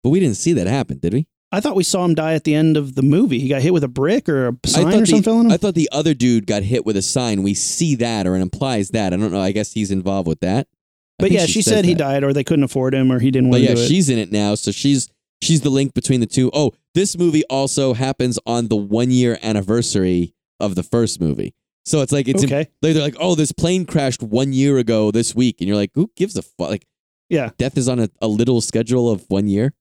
But we didn't see that happen, did we? I thought we saw him die at the end of the movie. He got hit with a brick or a sign or the, something. Filling him? I thought the other dude got hit with a sign. We see that, or it implies that. I don't know. I guess he's involved with that. I but yeah, she, she said he that. died, or they couldn't afford him, or he didn't want to yeah, do it. She's in it now, so she's She's the link between the two. Oh, this movie also happens on the one year anniversary of the first movie. So it's like, it's okay. Im- they're like, oh, this plane crashed one year ago this week. And you're like, who gives a fuck? Like, yeah, death is on a, a little schedule of one year.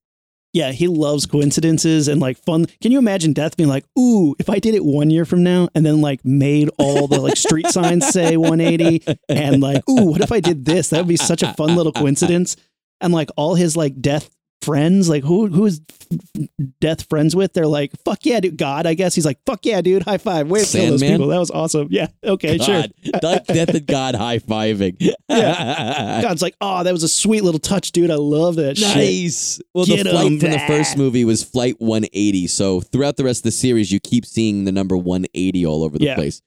Yeah, he loves coincidences and like fun. Can you imagine Death being like, ooh, if I did it one year from now and then like made all the like street signs say one eighty and like, ooh, what if I did this? That would be such a fun little coincidence. And like all his like Death friends, like who who is Death friends with? They're like, fuck yeah, dude. God, I guess. He's like, fuck yeah, dude. High five. Way to kill those people. That was awesome. Yeah. Okay, God. Sure. Like Death and God high fiving. Yeah. God's like, oh, that was a sweet little touch, dude. I love that nice. Shit. Nice. Well, Get the flight from that. The first movie was flight one eighty. So throughout the rest of the series, you keep seeing the number one eighty all over the yeah. place,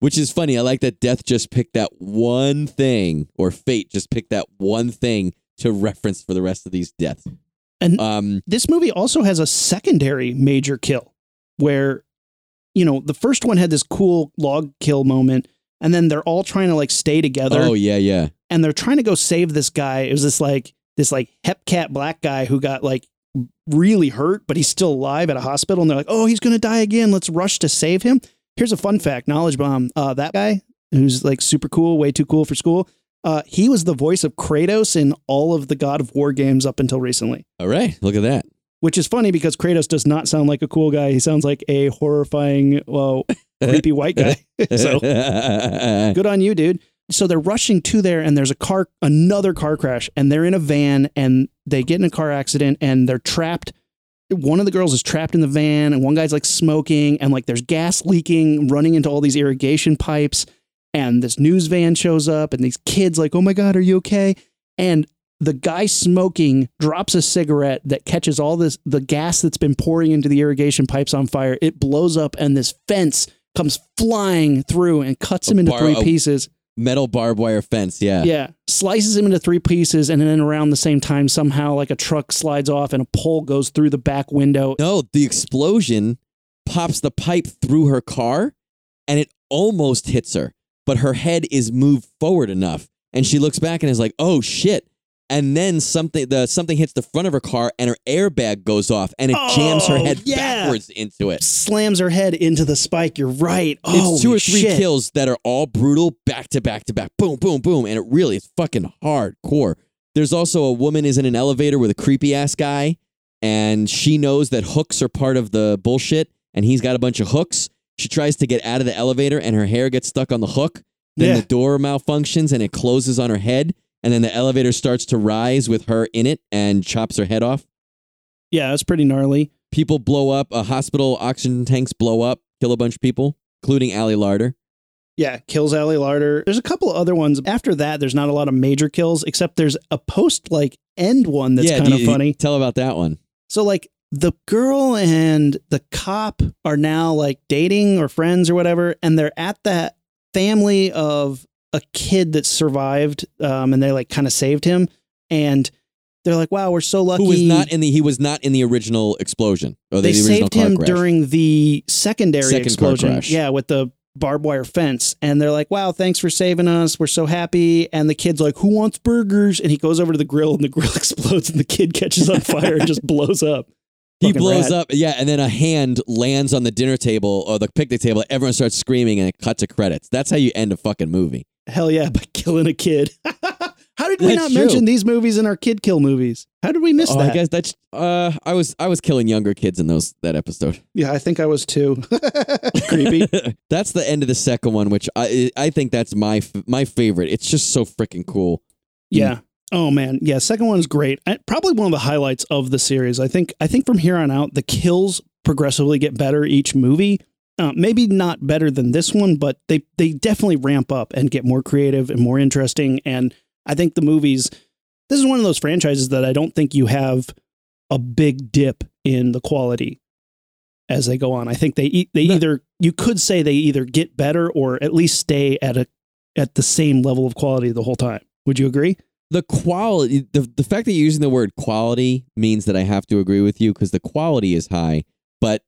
which is funny. I like that Death just picked that one thing, or fate just picked that one thing to reference for the rest of these deaths. And um, this movie also has a secondary major kill where, you know, the first one had this cool log kill moment, and then they're all trying to like stay together. Oh, yeah, yeah. And they're trying to go save this guy. It was this like this like hepcat black guy who got like really hurt, but he's still alive at a hospital. And they're like, oh, he's going to die again. Let's rush to save him. Here's a fun fact. Knowledge bomb. Uh, that guy who's like super cool, way too cool for school. Uh, he was the voice of Kratos in all of the God of War games up until recently. All right. Look at that. Which is funny because Kratos does not sound like a cool guy. He sounds like a horrifying, well, creepy white guy. So good on you, dude. So they're rushing to there and there's a car, another car crash, and they're in a van and they get in a car accident and they're trapped. One of the girls is trapped in the van and one guy's like smoking and like there's gas leaking, running into all these irrigation pipes. And this news van shows up and these kids like, oh, my God, are you OK? And the guy smoking drops a cigarette that catches all this the gas that's been pouring into the irrigation pipes on fire. It blows up and this fence comes flying through and cuts him a into bar- three pieces. Metal barbed wire fence. Yeah. Yeah. Slices him into three pieces. And then around the same time, somehow like a truck slides off and a pole goes through the back window. No, the explosion pops the pipe through her car and it almost hits her. But her head is moved forward enough, and she looks back and is like, "Oh shit!" And then something, the something hits the front of her car, and her airbag goes off, and it oh, jams her head yeah. backwards into it, slams her head into the spike. You're right. Oh, it's two or three shit. kills that are all brutal, back to back to back, boom, boom, boom, and it really is fucking hardcore. There's also a woman is in an elevator with a creepy ass guy, and she knows that hooks are part of the bullshit, and he's got a bunch of hooks. She tries to get out of the elevator and her hair gets stuck on the hook. Then yeah. the door malfunctions and it closes on her head. And then the elevator starts to rise with her in it and chops her head off. Yeah, that's pretty gnarly. People blow up. A hospital oxygen tanks blow up, kill a bunch of people, including Ali Larter. Yeah, kills Ali Larter. There's a couple of other ones. After that, there's not a lot of major kills, except there's a post like end one that's yeah, kind of d- funny. Tell about that one. So like. The girl and the cop are now like dating or friends or whatever. And they're at that family of a kid that survived um, and they like kind of saved him. And they're like, wow, we're so lucky. Who was not in the, he was not in the original explosion. Or they the original saved car him crash. During the secondary Second explosion. Yeah. With the barbed wire fence. And they're like, wow, thanks for saving us. We're so happy. And the kid's like, who wants burgers? And he goes over to the grill and the grill explodes and the kid catches on fire and just blows up. He blows rad. up, yeah, and then a hand lands on the dinner table or the picnic table. Everyone starts screaming, and it cuts to credits. That's how you end a fucking movie. Hell yeah, by killing a kid. How did we that's not true. mention these movies in our kid kill movies? How did we miss oh, that? I guess that's. Uh, I was I was killing younger kids in those that episode. Yeah, I think I was too. Creepy. That's the end of the second one, which I I think that's my my favorite. It's just so freaking cool. Yeah. Mm. Oh, man. Yeah. Second one is great. I, probably one of the highlights of the series. I think I think from here on out, the kills progressively get better each movie. Uh, maybe not better than this one, but they, they definitely ramp up and get more creative and more interesting. And I think the movies, this is one of those franchises that I don't think you have a big dip in the quality as they go on. I think they they no. either, you could say they either get better or at least stay at a at the same level of quality the whole time. Would you agree? The quality, the, the fact that you're using the word quality means that I have to agree with you because the quality is high. But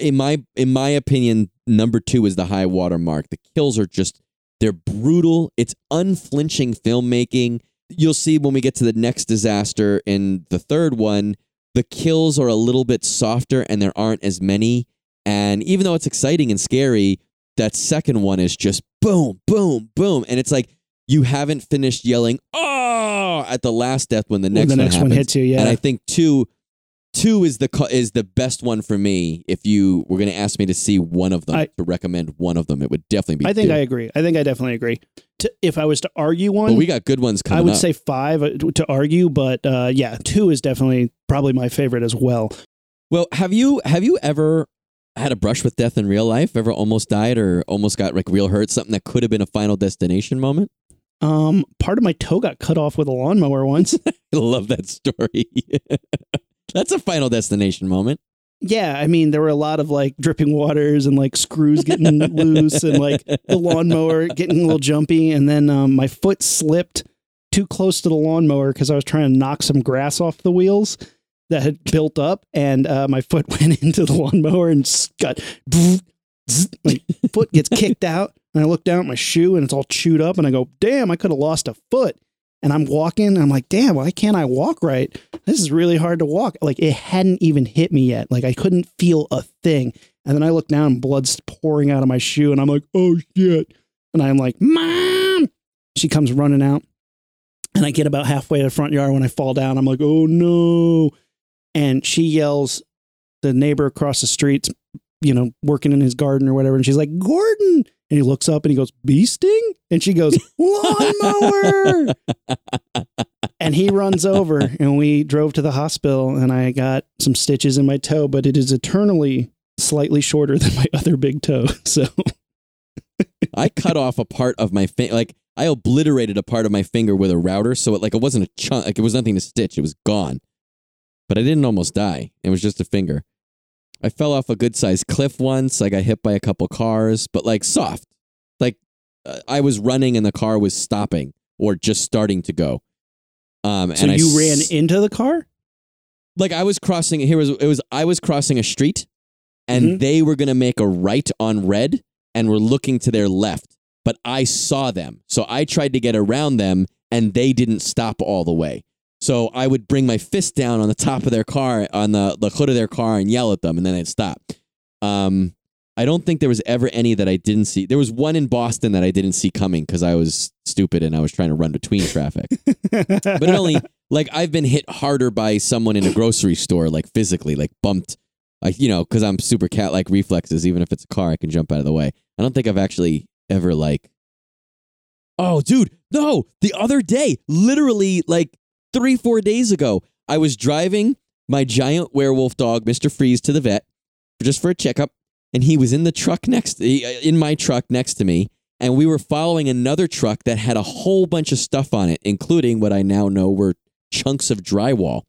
in my in my opinion, number two is the high water mark. The kills are just, they're brutal. It's unflinching filmmaking. You'll see when we get to the next disaster in the third one, the kills are a little bit softer and there aren't as many. And even though it's exciting and scary, That second one is just boom, boom, boom. And it's like, you haven't finished yelling, oh, at the last death when the next, when the next one, one hits you. Yeah. And I think two, two is the is the best one for me. If you were going to ask me to see one of them, I, to recommend one of them, it would definitely be I think two. I agree. I think I definitely agree. To, if I was to argue one, well, we got good ones coming up. I would up. say five to argue, but uh, yeah, two is definitely probably my favorite as well. Well, have you have you ever had a brush with death in real life? Ever almost died or almost got like real hurt? Something that could have been a Final Destination moment? Um, part of my toe got cut off with a lawnmower once. I love that story. That's a Final Destination moment. Yeah, I mean, there were a lot of like dripping waters and like screws getting loose and like the lawnmower getting a little jumpy. And then um, my foot slipped too close to the lawnmower because I was trying to knock some grass off the wheels that had built up. And uh, my foot went into the lawnmower and got, my foot gets kicked out. And I look down at my shoe and it's all chewed up and I go, damn, I could have lost a foot. And I'm walking and I'm like, damn, why can't I walk right? This is really hard to walk. Like it hadn't even hit me yet. Like I couldn't feel a thing. And then I look down and blood's pouring out of my shoe and I'm like, oh shit. And I'm like, mom, she comes running out and I get about halfway to the front yard when I fall down. I'm like, oh no. And she yells, the neighbor across the street's, you know, working in his garden or whatever. And she's like, Gordon. And he looks up and he goes, bee sting? And she goes, lawnmower. And he runs over and we drove to the hospital and I got some stitches in my toe, but it is eternally slightly shorter than my other big toe. So I cut off a part of my finger. Like I obliterated a part of my finger with a router. So it like, it wasn't a chunk, like it was nothing to stitch. It was gone, but I didn't almost die. It was just a finger. I fell off a good-sized cliff once. I got hit by a couple cars, but like soft. Like uh, I was running and the car was stopping or just starting to go. Um, so and you I ran s- into the car? Like I was crossing. Here was it was I was crossing a street, and mm-hmm. they were gonna make a right on red, and were looking to their left. But I saw them, so I tried to get around them, and they didn't stop all the way. So I would bring my fist down on the top of their car, on the, the hood of their car and yell at them, and then I'd stop. Um, I don't think there was ever any that I didn't see. There was one in Boston that I didn't see coming because I was stupid and I was trying to run between traffic. But it only, like, I've been hit harder by someone in a grocery store, like, physically, like, bumped. Like, you know, because I'm super cat-like reflexes. Even if it's a car, I can jump out of the way. I don't think I've actually ever, like, oh, dude, no, the other day, literally, like, Three, four days ago, I was driving my giant werewolf dog, Mister Freeze, to the vet just for a checkup, and he was in the truck next, to, in my truck next to me, and we were following another truck that had a whole bunch of stuff on it, including what I now know were chunks of drywall.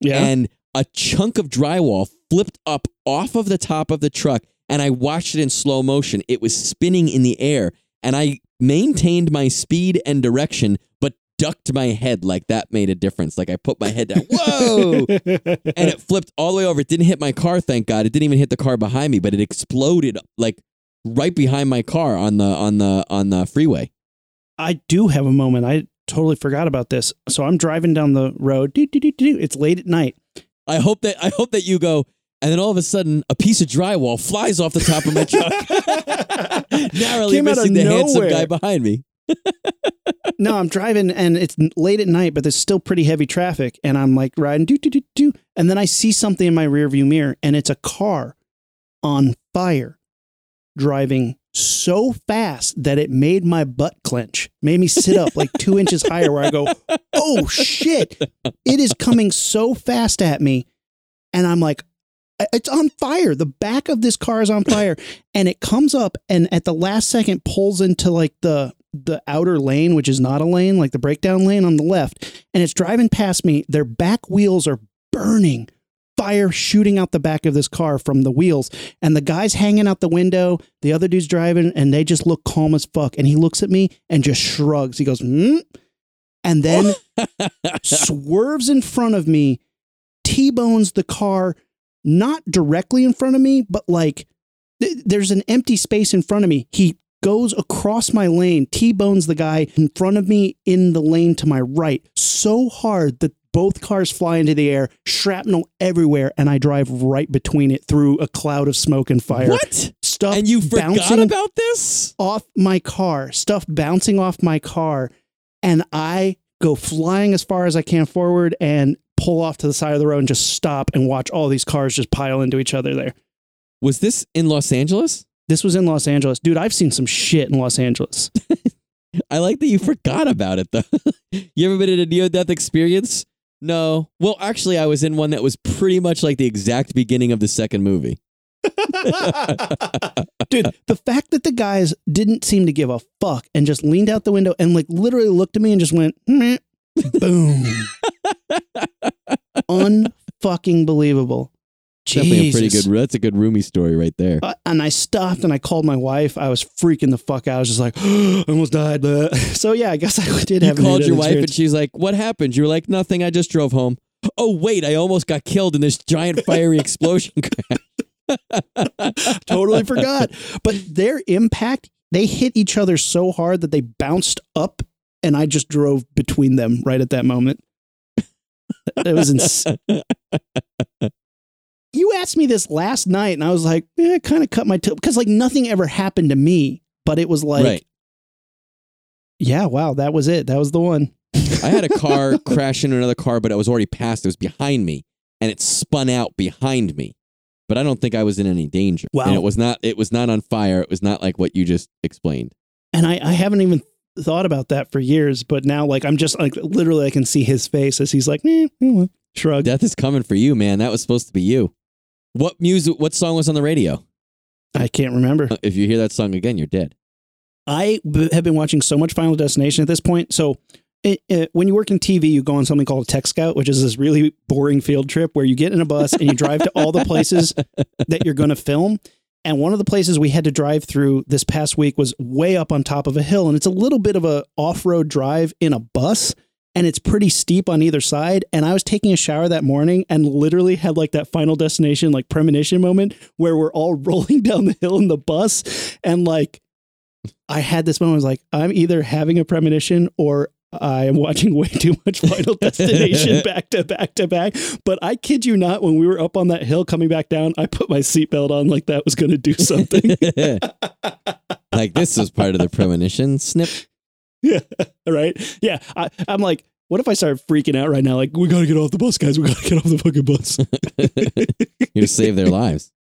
Yeah. And a chunk of drywall flipped up off of the top of the truck, and I watched it in slow motion. It was spinning in the air, and I maintained my speed and direction, but ducked my head like that made a difference. Like I put my head down, whoa, and it flipped all the way over. It didn't hit my car, thank God. It didn't even hit the car behind me, but it exploded like right behind my car on the on the on the freeway. I do have a moment. I totally forgot about this. So I'm driving down the road. Do, do, do, do. It's late at night. I hope that I hope that you go. And then all of a sudden, a piece of drywall flies off the top of my truck, narrowly missing the nowhere. handsome guy behind me. No, I'm driving and it's late at night, but there's still pretty heavy traffic. And I'm like riding, do, do, do, do. And then I see something in my rearview mirror and it's a car on fire driving so fast that it made my butt clench, made me sit up like two inches higher where I go, oh shit, it is coming so fast at me. And I'm like, it's on fire. The back of this car is on fire. And it comes up and at the last second pulls into like the the outer lane, which is not a lane, like the breakdown lane on the left. And it's driving past me. Their back wheels are burning. Fire shooting out the back of this car from the wheels. And the guy's hanging out the window. The other dude's driving and they just look calm as fuck. And he looks at me and just shrugs. He goes, hmm. And then swerves in front of me, T-bones the car, not directly in front of me, but like th- there's an empty space in front of me. He goes across my lane, T-bones the guy in front of me in the lane to my right so hard that both cars fly into the air, shrapnel everywhere, and I drive right between it through a cloud of smoke and fire. What? stuff and you forgot about this? Off my car, stuff bouncing off my car, and I go flying as far as I can forward and pull off to the side of the road and just stop and watch all these cars just pile into each other there. Was this in Los Angeles? This was in Los Angeles. Dude, I've seen some shit in Los Angeles. I like that you forgot about it, though. You ever been in a near-death experience? No. Well, actually, I was in one that was pretty much like the exact beginning of the second movie. Dude, the fact that the guys didn't seem to give a fuck and just leaned out the window and like literally looked at me and just went, meh, boom. Unfucking believable. Jesus. Definitely a pretty good, that's a good roomie story right there. Uh, and I stopped and I called my wife. I was freaking the fuck out. I was just like, oh, I almost died. So yeah, I guess I did have you a called your wife experience. And she's like, what happened? You were like, nothing. I just drove home. Oh, wait, I almost got killed in this giant fiery explosion crash. Totally forgot. But their impact, they hit each other so hard that they bounced up and I just drove between them right at that moment. It was insane. You asked me this last night, and I was like, eh, I kind of cut my tail because like nothing ever happened to me, but it was like, right. Yeah, wow, that was it. That was the one. I had a car crash into another car, but it was already past. It was behind me, and it spun out behind me, but I don't think I was in any danger. Wow. And it was not. It was not on fire. It was not like what you just explained. And I, I haven't even thought about that for years, but now like I'm just like literally I can see his face as he's like, eh, eh, shrug. Death is coming for you, man. That was supposed to be you. What music? What song was on the radio? I can't remember. If you hear that song again, you're dead. I b- have been watching so much Final Destination at this point. So it, it, when you work in T V, you go on something called a tech scout, which is this really boring field trip where you get in a bus and you drive to all the places that you're going to film. And one of the places we had to drive through this past week was way up on top of a hill. And it's a little bit of a off-road drive in a bus. And it's pretty steep on either side. And I was taking a shower that morning and literally had like that Final Destination, like premonition moment where we're all rolling down the hill in the bus. And like, I had this moment, I was like, I'm either having a premonition or I am watching way too much Final Destination back to back to back. But I kid you not, when we were up on that hill coming back down, I put my seatbelt on like that was going to do something. Like this was part of the premonition. Snip. Yeah. Right. Yeah. I, I'm like, what if I start freaking out right now? Like, we got to get off the bus, guys. We got to get off the fucking bus. You save their lives.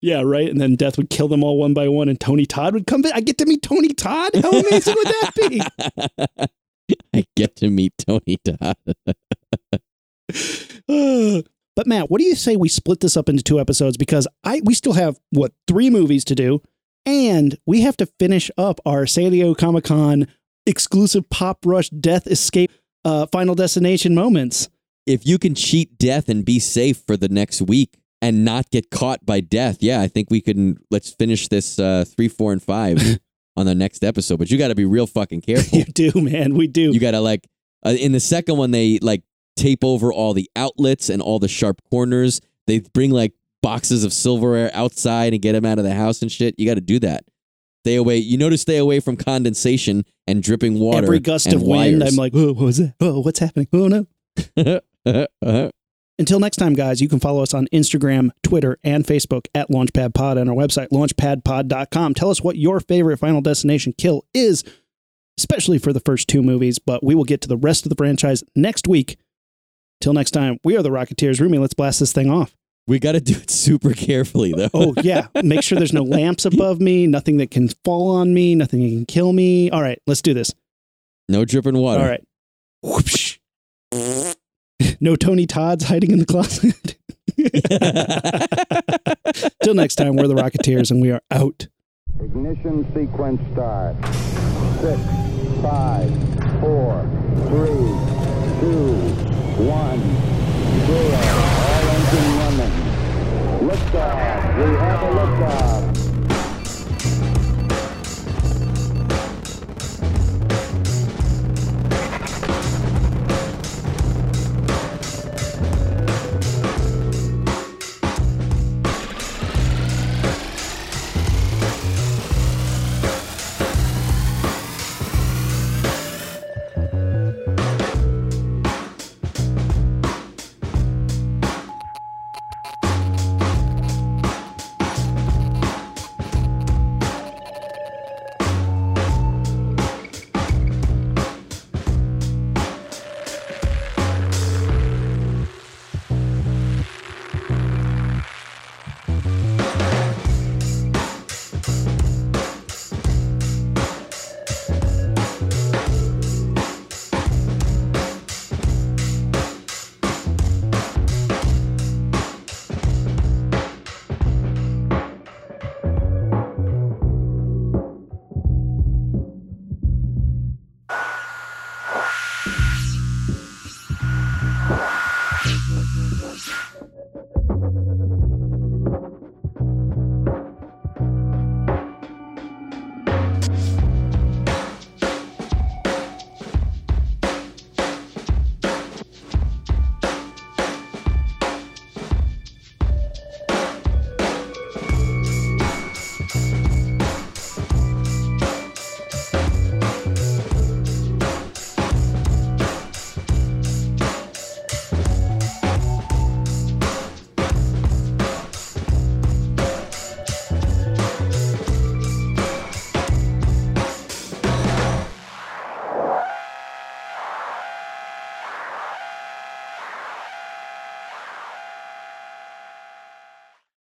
Yeah. Right. And then death would kill them all one by one. And Tony Todd would come. I get to meet Tony Todd. How amazing would that be? I get to meet Tony Todd. But Matt, what do you say we split this up into two episodes? Because I, we still have what, three movies to do. And we have to finish up our San Diego Comic-Con exclusive Pop Rush Death Escape uh, Final Destination moments. If you can cheat death and be safe for the next week and not get caught by death, yeah, I think we can. Let's finish this uh, three, four, and five on the next episode. But you got to be real fucking careful. You do, man. We do. You got to like uh, in the second one, they like tape over all the outlets and all the sharp corners. They bring like boxes of silverware outside and get them out of the house and shit. You got to do that. Stay away. You know to stay away from condensation and dripping water. Every gust of wind, wires. I'm like, whoa, what was that? Whoa, what's happening? Oh, no. uh-huh. Until next time, guys, you can follow us on Instagram, Twitter, and Facebook at Launchpad Pod and our website, launchpad pod dot com. Tell us what your favorite Final Destination kill is, especially for the first two movies, but we will get to the rest of the franchise next week. Till next time, we are the Rocketeers. Rumi, let's blast this thing off. We got to do it super carefully, though. Oh, yeah. Make sure there's no lamps above me, nothing that can fall on me, nothing that can kill me. All right, let's do this. No dripping water. All right. Whoopsh. No Tony Todds hiding in the closet. Till next time, we're the Rocketeers, and we are out. Ignition sequence start. Six, five, four, three, two, one, zero.